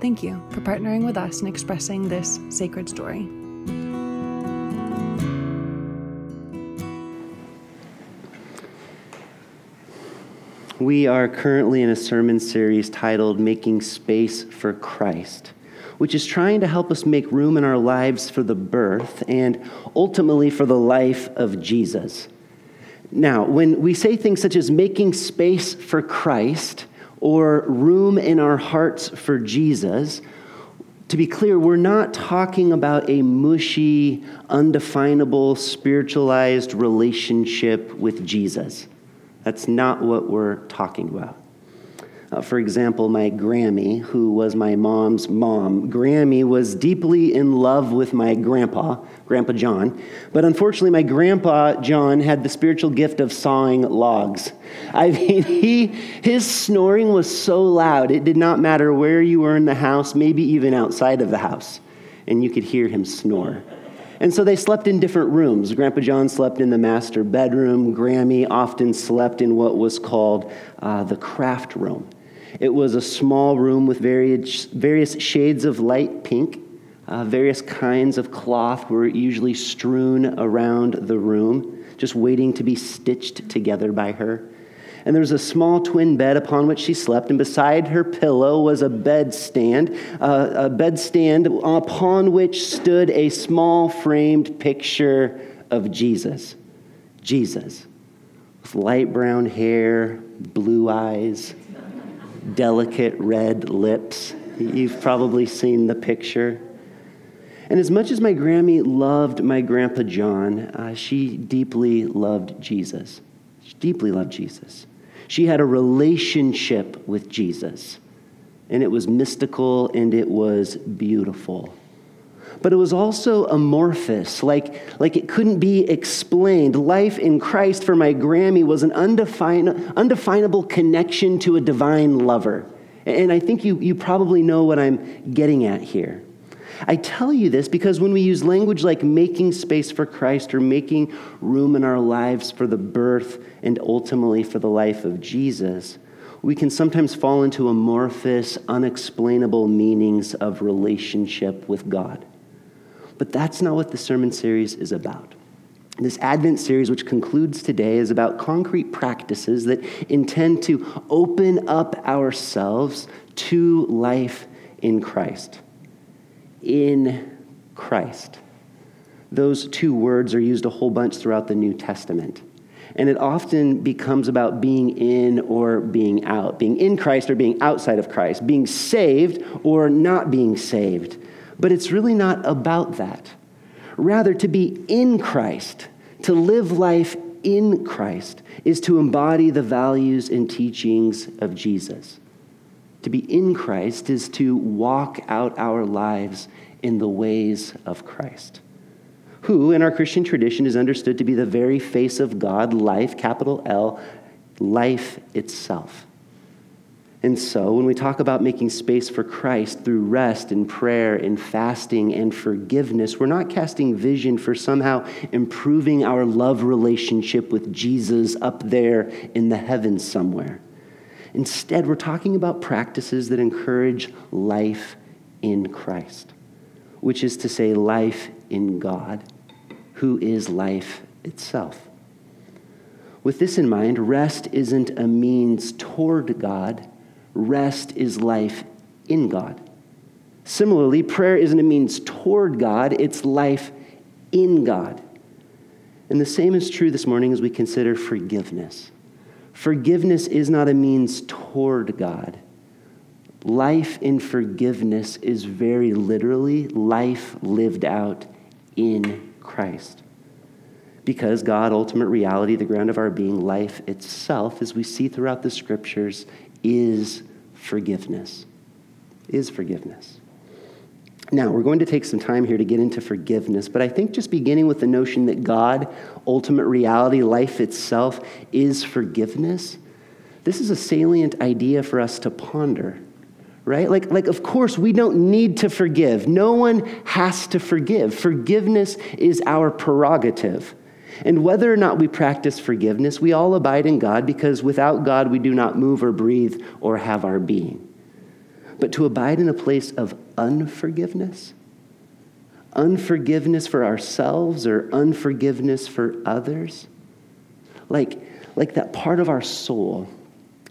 Thank you for partnering with us in expressing this sacred story. We are currently in a sermon series titled Making Space for Christ, which is trying to help us make room in our lives for the birth and ultimately for the life of Jesus. Now, when we say things such as making space for Christ or room in our hearts for Jesus, to be clear, we're not talking about a mushy, undefinable, spiritualized relationship with Jesus. That's not what we're talking about. For example, my Grammy, who was my mom's mom, Grammy was deeply in love with my grandpa, Grandpa John. But unfortunately, my Grandpa John had the spiritual gift of sawing logs. I mean, his snoring was so loud, it did not matter where you were in the house, maybe even outside of the house, and you could hear him snore. And so they slept in different rooms. Grandpa John slept in the master bedroom. Grammy often slept in what was called the craft room. It was a small room with various shades of light pink. Various kinds of cloth were usually strewn around the room, just waiting to be stitched together by her. And there was a small twin bed upon which she slept, and beside her pillow was a bedstand upon which stood a small framed picture of Jesus, with light brown hair, blue eyes, delicate red lips. You've probably seen the picture. And as much as my Grammy loved my Grandpa John, she deeply loved Jesus. She deeply loved Jesus. She had a relationship with Jesus, and it was mystical and it was beautiful. But it was also amorphous, like it couldn't be explained. Life in Christ for my Grammy was an undefinable connection to a divine lover. And I think you probably know what I'm getting at here. I tell you this because when we use language like making space for Christ or making room in our lives for the birth and ultimately for the life of Jesus, we can sometimes fall into amorphous, unexplainable meanings of relationship with God. But that's not what the sermon series is about. This Advent series, which concludes today, is about concrete practices that intend to open up ourselves to life in Christ. In Christ. Those two words are used a whole bunch throughout the New Testament. And it often becomes about being in or being out, being in Christ or being outside of Christ, being saved or not being saved. But it's really not about that. Rather, to be in Christ, to live life in Christ, is to embody the values and teachings of Jesus. To be in Christ is to walk out our lives in the ways of Christ, who in our Christian tradition is understood to be the very face of God, life, capital L, life itself. And so when we talk about making space for Christ through rest and prayer and fasting and forgiveness, we're not casting vision for somehow improving our love relationship with Jesus up there in the heavens somewhere. Instead, we're talking about practices that encourage life in Christ, which is to say life in God, who is life itself. With this in mind, rest isn't a means toward God. Rest is life in God. Similarly, prayer isn't a means toward God. It's life in God. And the same is true this morning as we consider forgiveness. Forgiveness is not a means toward God. Life in forgiveness is very literally life lived out in Christ. Because God, ultimate reality, the ground of our being, life itself, as we see throughout the scriptures, is forgiveness. Now, we're going to take some time here to get into forgiveness, but I think just beginning with the notion that God, ultimate reality, life itself, is forgiveness, this is a salient idea for us to ponder, right? Like, of course, we don't need to forgive. No one has to forgive. Forgiveness is our prerogative. And whether or not we practice forgiveness, we all abide in God, because without God, we do not move or breathe or have our being. But to abide in a place of unforgiveness for ourselves or unforgiveness for others, like that part of our soul,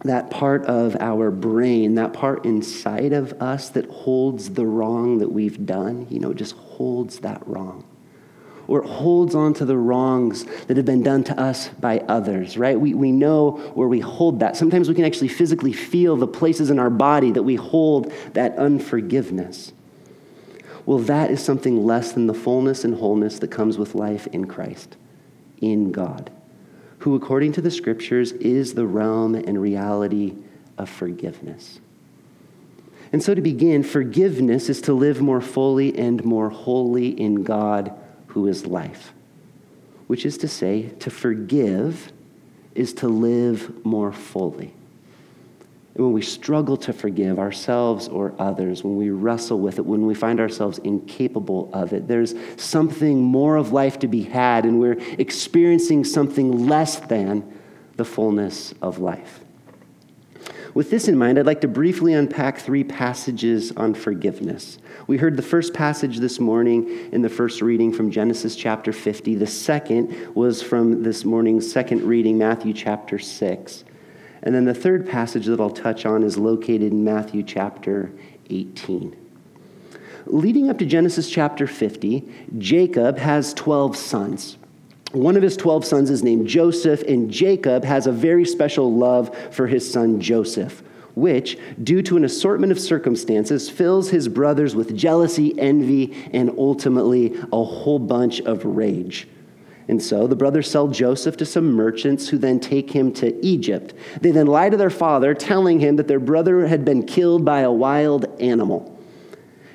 that part of our brain, that part inside of us that holds the wrong that we've done, just holds that wrong. Or holds on to the wrongs that have been done to us by others, right? We know where we hold that. Sometimes we can actually physically feel the places in our body that we hold that unforgiveness. Well, that is something less than the fullness and wholeness that comes with life in Christ, in God, who, according to the scriptures, is the realm and reality of forgiveness. And so to begin, forgiveness is to live more fully and more wholly in God, who is life, which is to say, to forgive is to live more fully. And when we struggle to forgive ourselves or others, when we wrestle with it, when we find ourselves incapable of it, there's something more of life to be had, and we're experiencing something less than the fullness of life. With this in mind, I'd like to briefly unpack three passages on forgiveness. We heard the first passage this morning in the first reading from Genesis chapter 50. The second was from this morning's second reading, Matthew chapter 6. And then the third passage that I'll touch on is located in Matthew chapter 18. Leading up to Genesis chapter 50, Jacob has 12 sons. One of his 12 sons is named Joseph, and Jacob has a very special love for his son Joseph, which, due to an assortment of circumstances, fills his brothers with jealousy, envy, and ultimately a whole bunch of rage. And so the brothers sell Joseph to some merchants, who then take him to Egypt. They then lie to their father, telling him that their brother had been killed by a wild animal.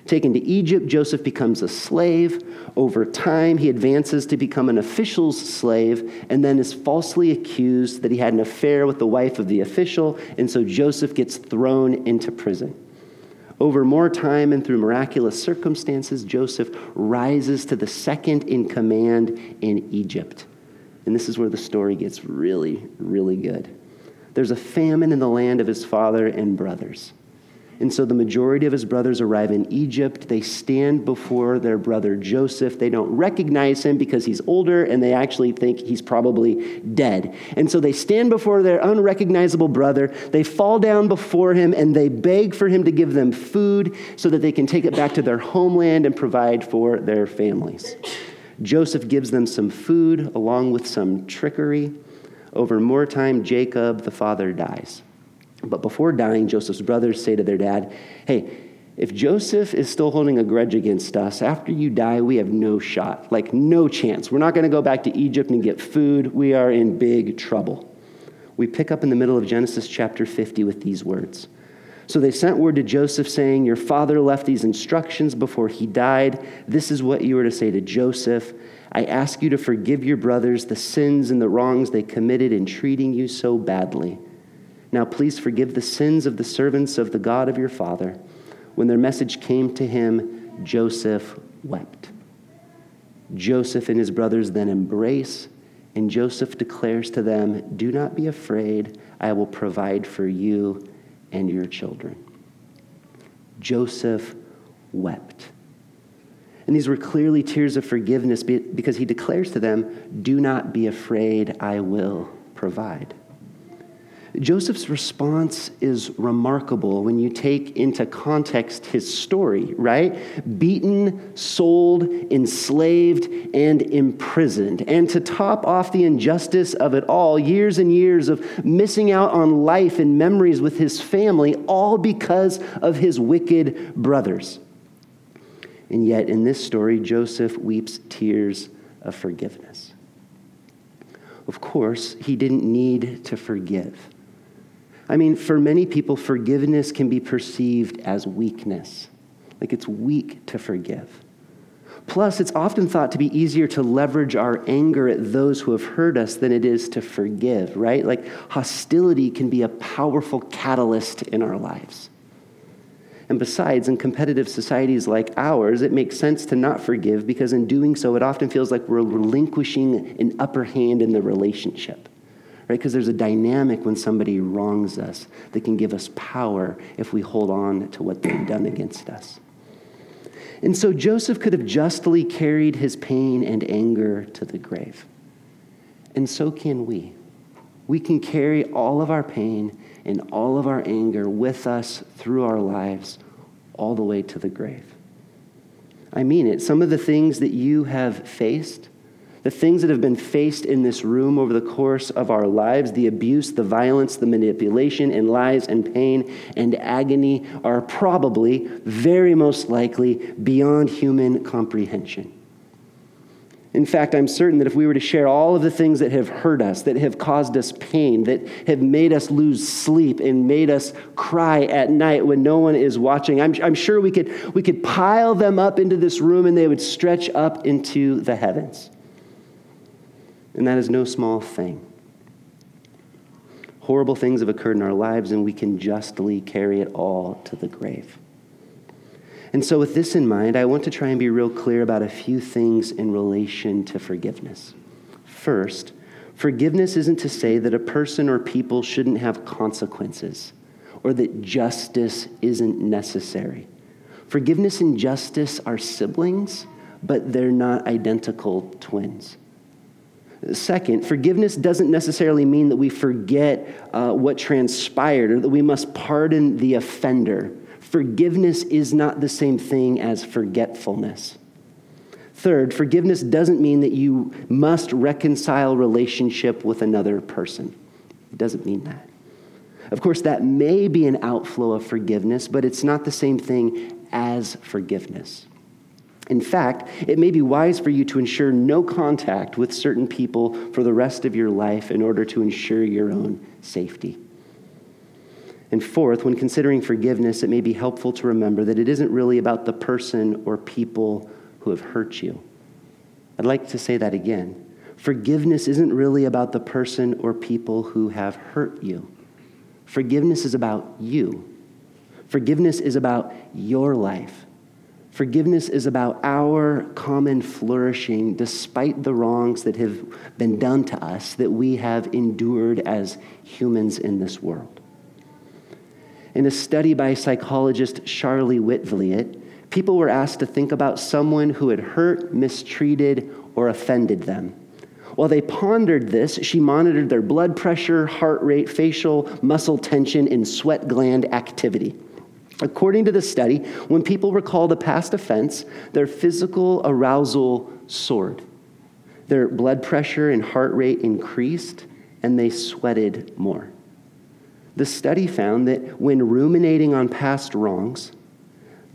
Taken to Egypt, Joseph becomes a slave. Over time, he advances to become an official's slave, and then is falsely accused that he had an affair with the wife of the official, and so Joseph gets thrown into prison. Over more time and through miraculous circumstances, Joseph rises to the second in command in Egypt. And this is where the story gets really, really good. There's a famine in the land of his father and brothers. And so the majority of his brothers arrive in Egypt. They stand before their brother Joseph. They don't recognize him because he's older, and they actually think he's probably dead. And so they stand before their unrecognizable brother. They fall down before him, and they beg for him to give them food so that they can take it back to their homeland and provide for their families. Joseph gives them some food along with some trickery. Over more time, Jacob, the father, dies. But before dying, Joseph's brothers say to their dad, "Hey, if Joseph is still holding a grudge against us, after you die, we have no shot, no chance. We're not going to go back to Egypt and get food. We are in big trouble." We pick up in the middle of Genesis chapter 50 with these words. "So they sent word to Joseph saying, 'Your father left these instructions before he died. This is what you are to say to Joseph. I ask you to forgive your brothers the sins and the wrongs they committed in treating you so badly. Now please forgive the sins of the servants of the God of your father.' When their message came to him, Joseph wept. Joseph and his brothers then embrace, and Joseph declares to them, 'Do not be afraid. I will provide for you and your children.'" Joseph wept. And these were clearly tears of forgiveness, because he declares to them, "Do not be afraid. I will provide." Joseph's response is remarkable when you take into context his story, right? Beaten, sold, enslaved, and imprisoned. And to top off the injustice of it all, years and years of missing out on life and memories with his family, all because of his wicked brothers. And yet, in this story, Joseph weeps tears of forgiveness. Of course, he didn't need to forgive. For many people, forgiveness can be perceived as weakness. Like, it's weak to forgive. Plus, it's often thought to be easier to leverage our anger at those who have hurt us than it is to forgive, right? Like, hostility can be a powerful catalyst in our lives. And besides, in competitive societies like ours, it makes sense to not forgive because in doing so, it often feels like we're relinquishing an upper hand in the relationship, right? Because there's a dynamic when somebody wrongs us that can give us power if we hold on to what they've done against us. And so Joseph could have justly carried his pain and anger to the grave. And so can we. We can carry all of our pain and all of our anger with us through our lives all the way to the grave. I mean it. Some of the things that you have faced, the things that have been faced in this room over the course of our lives, the abuse, the violence, the manipulation, and lies, and pain, and agony are probably, very most likely, beyond human comprehension. In fact, I'm certain that if we were to share all of the things that have hurt us, that have caused us pain, that have made us lose sleep and made us cry at night when no one is watching, I'm sure we could pile them up into this room and they would stretch up into the heavens. And that is no small thing. Horrible things have occurred in our lives, and we can justly carry it all to the grave. And so with this in mind, I want to try and be real clear about a few things in relation to forgiveness. First, forgiveness isn't to say that a person or people shouldn't have consequences or that justice isn't necessary. Forgiveness and justice are siblings, but they're not identical twins. Second, forgiveness doesn't necessarily mean that we forget what transpired or that we must pardon the offender. Forgiveness is not the same thing as forgetfulness. Third, forgiveness doesn't mean that you must reconcile relationship with another person. It doesn't mean that. Of course, that may be an outflow of forgiveness, but it's not the same thing as forgiveness. In fact, it may be wise for you to ensure no contact with certain people for the rest of your life in order to ensure your own safety. And fourth, when considering forgiveness, it may be helpful to remember that it isn't really about the person or people who have hurt you. I'd like to say that again. Forgiveness isn't really about the person or people who have hurt you. Forgiveness is about you. Forgiveness is about your life. Forgiveness is about our common flourishing despite the wrongs that have been done to us that we have endured as humans in this world. In a study by psychologist Charlie Witvliet, people were asked to think about someone who had hurt, mistreated, or offended them. While they pondered this, she monitored their blood pressure, heart rate, facial muscle tension, and sweat gland activity. According to the study, when people recalled a past offense, their physical arousal soared. Their blood pressure and heart rate increased, and they sweated more. The study found that when ruminating on past wrongs,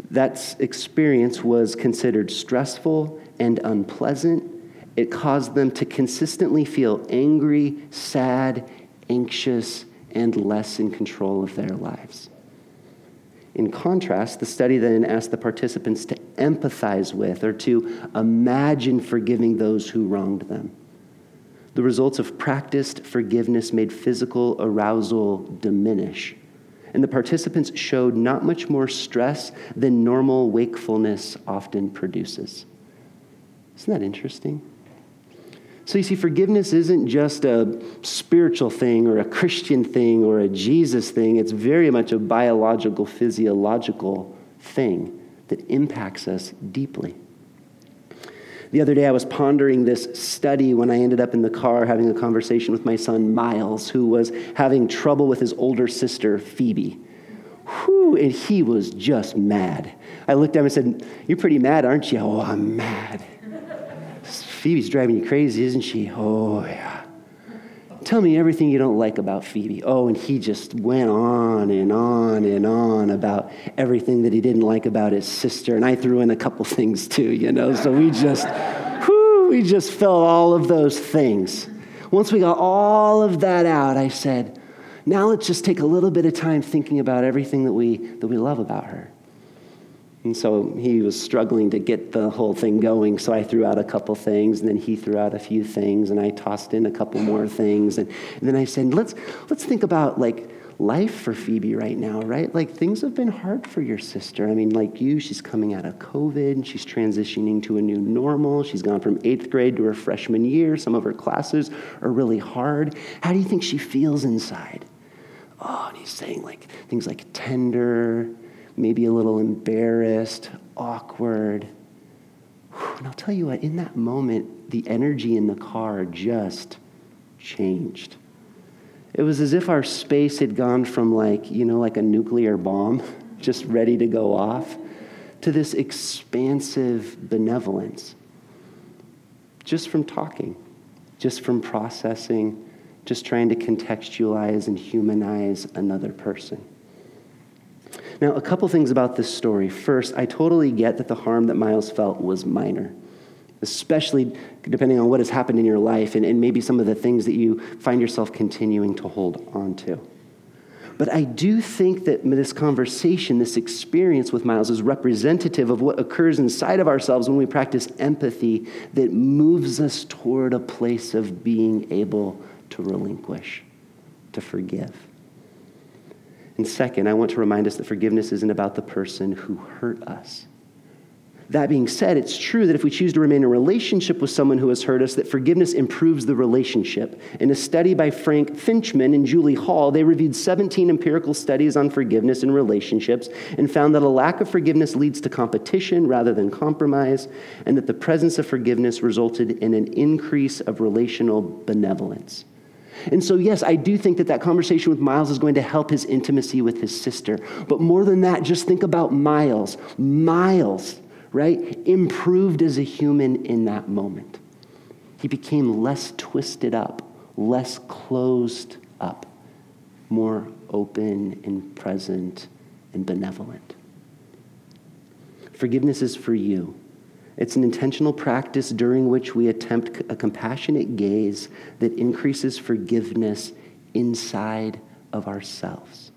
that experience was considered stressful and unpleasant. It caused them to consistently feel angry, sad, anxious, and less in control of their lives. In contrast, the study then asked the participants to empathize with or to imagine forgiving those who wronged them. The results of practiced forgiveness made physical arousal diminish, and the participants showed not much more stress than normal wakefulness often produces. Isn't that interesting? So you see, forgiveness isn't just a spiritual thing or a Christian thing or a Jesus thing. It's very much a biological, physiological thing that impacts us deeply. The other day I was pondering this study when I ended up in the car having a conversation with my son Miles, who was having trouble with his older sister Phoebe. Whew, and he was just mad. I looked at him and said, "You're pretty mad, aren't you?" "Oh, I'm mad." "Phoebe's driving you crazy, isn't she?" "Oh, yeah." "Tell me everything you don't like about Phoebe." Oh, and he just went on and on and on about everything that he didn't like about his sister. And I threw in a couple things too, you know. So we just felt all of those things. Once we got all of that out, I said, "Now let's just take a little bit of time thinking about everything that we love about her." And so he was struggling to get the whole thing going, so I threw out a couple things, and then he threw out a few things, and I tossed in a couple more things. And then I said, let's think about, like, life for Phoebe right now, right? Like, things have been hard for your sister. I mean, like you, she's coming out of COVID. She's transitioning to a new normal. She's gone from 8th grade to her freshman year. Some of her classes are really hard. How do you think she feels inside? Oh, and he's saying, like, things like tender, maybe a little embarrassed, awkward. And I'll tell you what, in that moment, the energy in the car just changed. It was as if our space had gone from, like, you know, like a nuclear bomb, just ready to go off, to this expansive benevolence. Just from talking, just from processing, just trying to contextualize and humanize another person. Now, a couple things about this story. First, I totally get that the harm that Miles felt was minor, especially depending on what has happened in your life and maybe some of the things that you find yourself continuing to hold on to. But I do think that this conversation, this experience with Miles, is representative of what occurs inside of ourselves when we practice empathy that moves us toward a place of being able to relinquish, to forgive. And second, I want to remind us that forgiveness isn't about the person who hurt us. That being said, it's true that if we choose to remain in a relationship with someone who has hurt us, that forgiveness improves the relationship. In a study by Frank Finchman and Julie Hall, they reviewed 17 empirical studies on forgiveness in relationships and found that a lack of forgiveness leads to competition rather than compromise, and that the presence of forgiveness resulted in an increase of relational benevolence. And so, yes, I do think that conversation with Miles is going to help his intimacy with his sister. But more than that, just think about Miles. Miles, right, improved as a human in that moment. He became less twisted up, less closed up, more open and present and benevolent. Forgiveness is for you. It's an intentional practice during which we attempt a compassionate gaze that increases forgiveness inside of ourselves.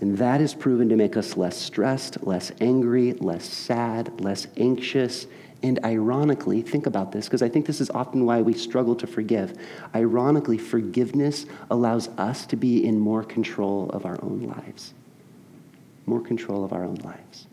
And that is proven to make us less stressed, less angry, less sad, less anxious. And ironically, think about this, because I think this is often why we struggle to forgive. Ironically, forgiveness allows us to be in more control of our own lives. More control of our own lives.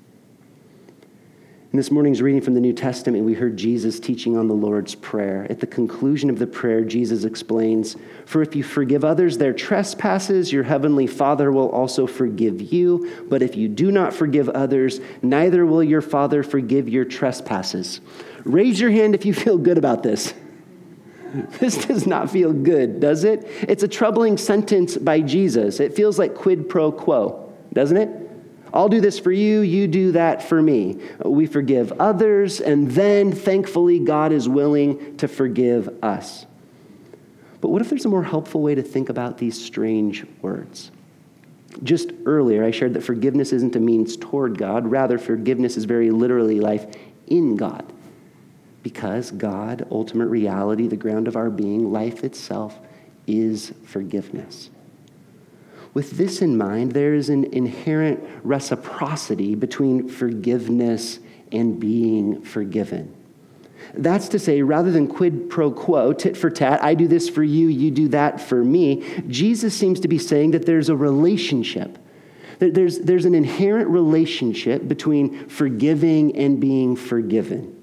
In this morning's reading from the New Testament, we heard Jesus teaching on the Lord's Prayer. At the conclusion of the prayer, Jesus explains, "For if you forgive others their trespasses, your heavenly Father will also forgive you. But if you do not forgive others, neither will your Father forgive your trespasses." Raise your hand if you feel good about this. This does not feel good, does it? It's a troubling sentence by Jesus. It feels like quid pro quo, doesn't it? I'll do this for you, you do that for me. We forgive others, and then, thankfully, God is willing to forgive us. But what if there's a more helpful way to think about these strange words? Just earlier, I shared that forgiveness isn't a means toward God. Rather, forgiveness is very literally life in God. Because God, ultimate reality, the ground of our being, life itself, is forgiveness. With this in mind, there is an inherent reciprocity between forgiveness and being forgiven. That's to say, rather than quid pro quo, tit for tat, I do this for you, you do that for me, Jesus seems to be saying that there's a relationship. There's an inherent relationship between forgiving and being forgiven.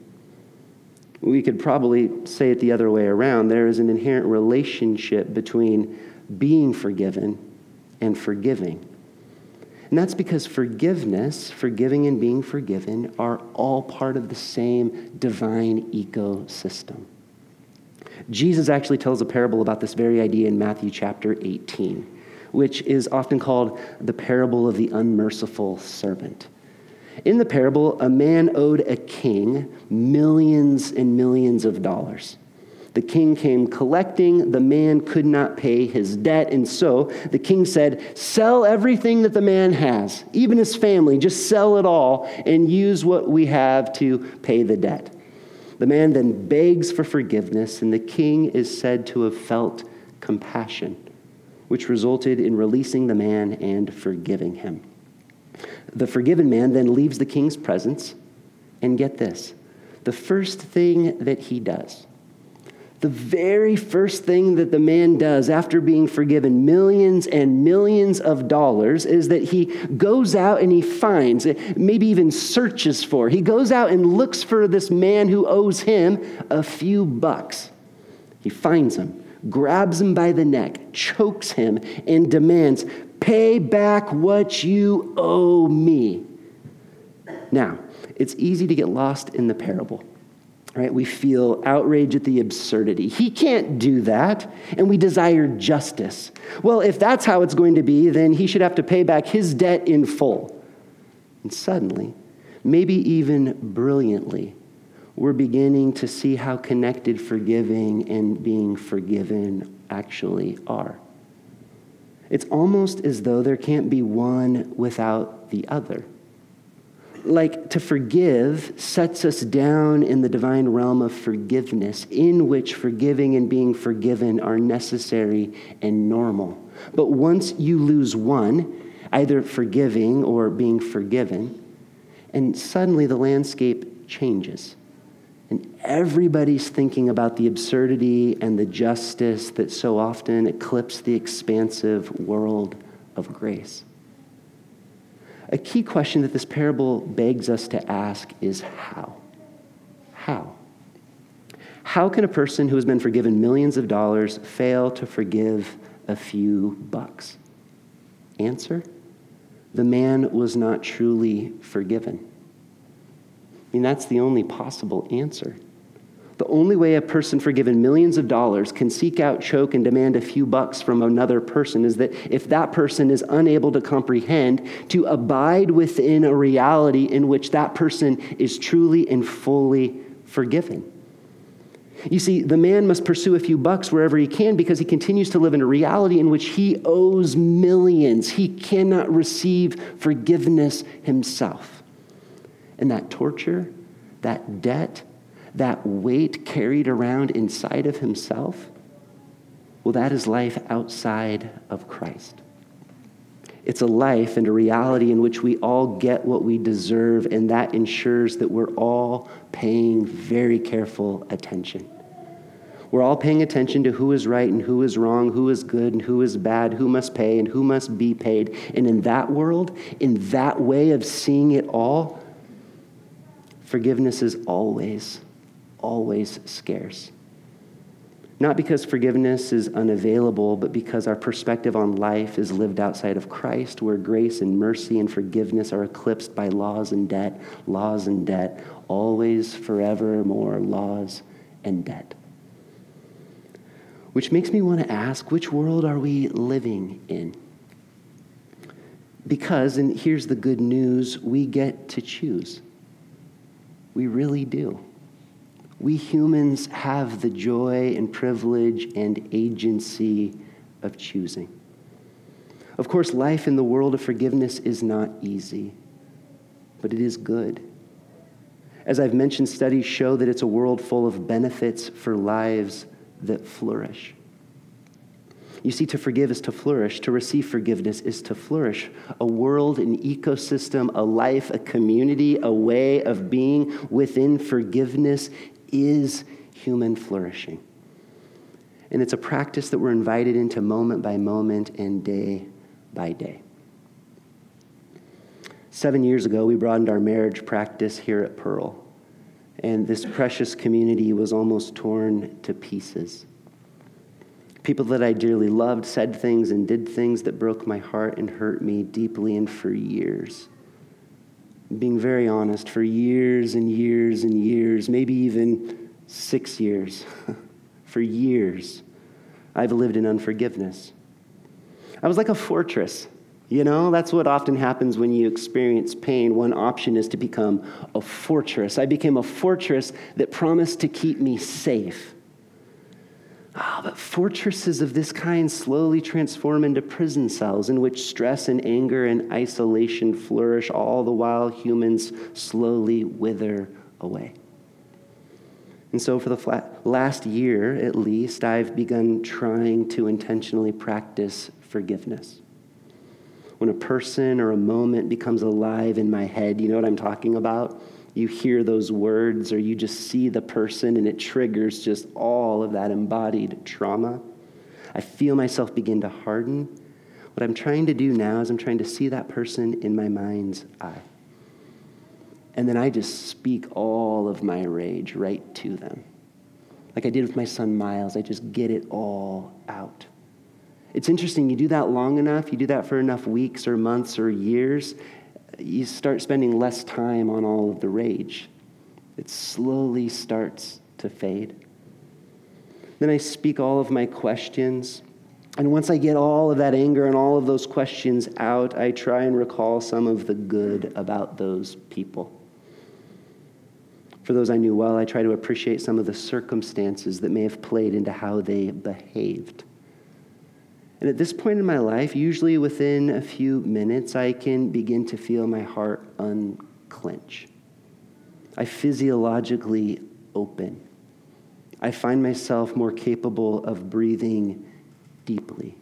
We could probably say it the other way around. There is an inherent relationship between being forgiven and forgiving. And that's because forgiveness, forgiving and being forgiven, are all part of the same divine ecosystem. Jesus actually tells a parable about this very idea in Matthew chapter 18, which is often called the parable of the unmerciful servant. In the parable, a man owed a king millions and millions of dollars. The king came collecting. The man could not pay his debt. And so the king said, sell everything that the man has, even his family, just sell it all and use what we have to pay the debt. The man then begs for forgiveness, and the king is said to have felt compassion, which resulted in releasing the man and forgiving him. The forgiven man then leaves the king's presence, and get this, the first thing that he does, the very first thing that the man does after being forgiven millions and millions of dollars is that he goes out and he finds, maybe even searches for, he goes out and looks for this man who owes him a few bucks. He finds him, grabs him by the neck, chokes him, and demands, "Pay back what you owe me." Now, it's easy to get lost in the parable. Right? We feel outrage at the absurdity. He can't do that, and we desire justice. Well, if that's how it's going to be, then he should have to pay back his debt in full. And suddenly, maybe even brilliantly, we're beginning to see how connected forgiving and being forgiven actually are. It's almost as though there can't be one without the other. Like, to forgive sets us down in the divine realm of forgiveness, in which forgiving and being forgiven are necessary and normal. But once you lose one, either forgiving or being forgiven, and suddenly the landscape changes. And everybody's thinking about the absurdity and the justice that so often eclipse the expansive world of grace. A key question that this parable begs us to ask is how? How? How can a person who has been forgiven millions of dollars fail to forgive a few bucks? Answer: the man was not truly forgiven. I mean, that's the only possible answer. The only way a person forgiven millions of dollars can seek out, choke, and demand a few bucks from another person is that if that person is unable to comprehend, to abide within a reality in which that person is truly and fully forgiven. You see, the man must pursue a few bucks wherever he can because he continues to live in a reality in which he owes millions. He cannot receive forgiveness himself. And that torture, that debt, that weight carried around inside of himself, well, that is life outside of Christ. It's a life and a reality in which we all get what we deserve, and that ensures that we're all paying very careful attention. We're all paying attention to who is right and who is wrong, who is good and who is bad, who must pay and who must be paid. And in that world, in that way of seeing it all, forgiveness is always scarce. Not because forgiveness is unavailable, but because our perspective on life is lived outside of Christ, where grace and mercy and forgiveness are eclipsed by laws and debt, always, forevermore, laws and debt. Which makes me want to ask, which world are we living in? Because, and here's the good news, we get to choose. We really do. We humans have the joy and privilege and agency of choosing. Of course, life in the world of forgiveness is not easy, but it is good. As I've mentioned, studies show that it's a world full of benefits for lives that flourish. You see, to forgive is to flourish. To receive forgiveness is to flourish. A world, an ecosystem, a life, a community, a way of being within forgiveness is human flourishing. And it's a practice that we're invited into moment by moment and day by day. 7 years ago, we broadened our marriage practice here at Pearl, and this precious community was almost torn to pieces. People that I dearly loved said things and did things that broke my heart and hurt me deeply and for years. Being very honest, for years and years and years, maybe even 6 years, for years, I've lived in unforgiveness. I was like a fortress. You know, that's what often happens when you experience pain. One option is to become a fortress. I became a fortress that promised to keep me safe. But fortresses of this kind slowly transform into prison cells in which stress and anger and isolation flourish, all the while humans slowly wither away. And so for the last year, at least, I've begun trying to intentionally practice forgiveness. when a person or a moment becomes alive in my head, you know what I'm talking about? You hear those words or you just see the person and it triggers just all of that embodied trauma. I feel myself begin to harden. What I'm trying to do now is I'm trying to see that person in my mind's eye. And then I just speak all of my rage right to them. Like I did with my son Miles, I just get it all out. It's interesting, you do that long enough, you do that for enough weeks or months or years, you start spending less time on all of the rage. It slowly starts to fade. Then I speak all of my questions. And once I get all of that anger and all of those questions out, I try and recall some of the good about those people. For those I knew well, I try to appreciate some of the circumstances that may have played into how they behaved. And at this point in my life, usually within a few minutes, I can begin to feel my heart unclench. I physiologically open. I find myself more capable of breathing deeply.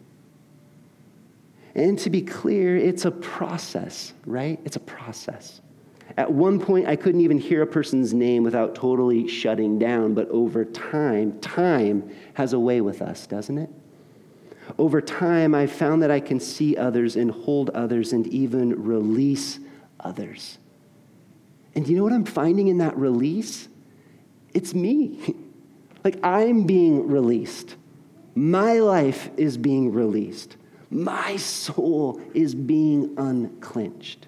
And to be clear, it's a process, right? It's a process. At one point, I couldn't even hear a person's name without totally shutting down, but over time, time has a way with us, doesn't it? Over time, I found that I can see others and hold others and even release others. And you know what I'm finding in that release? It's me. Like I'm being released. My life is being released. My soul is being unclenched.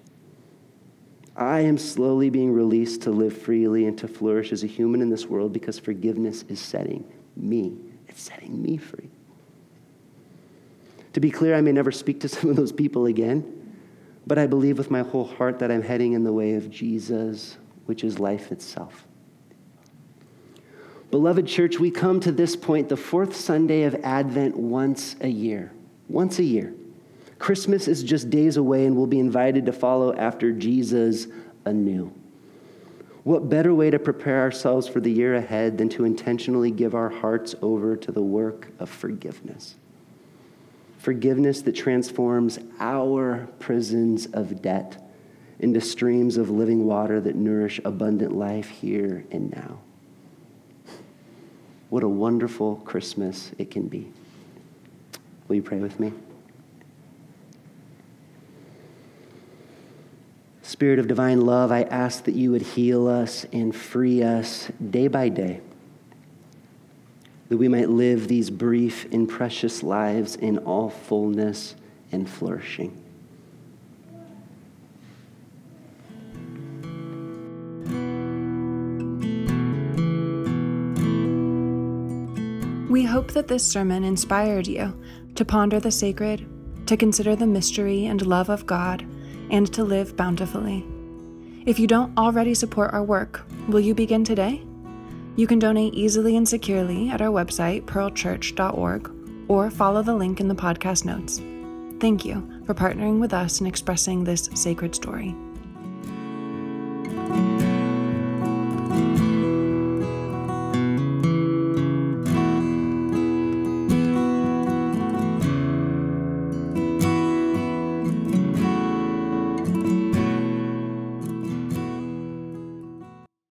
I am slowly being released to live freely and to flourish as a human in this world because forgiveness is setting me. It's setting me free. To be clear, I may never speak to some of those people again, but I believe with my whole heart that I'm heading in the way of Jesus, which is life itself. Beloved church, we come to this point, the fourth Sunday of Advent, once a year. Christmas is just days away, and we'll be invited to follow after Jesus anew. What better way to prepare ourselves for the year ahead than to intentionally give our hearts over to the work of forgiveness? Forgiveness that transforms our prisons of debt into streams of living water that nourish abundant life here and now. What a wonderful Christmas it can be. Will you pray with me? Spirit of divine love, I ask that you would heal us and free us day by day, that we might live these brief and precious lives in all fullness and flourishing. We hope that this sermon inspired you to ponder the sacred, to consider the mystery and love of God, and to live bountifully. If you don't already support our work, will you begin today? You can donate easily and securely at our website, pearlchurch.org, or follow the link in the podcast notes. Thank you for partnering with us in expressing this sacred story.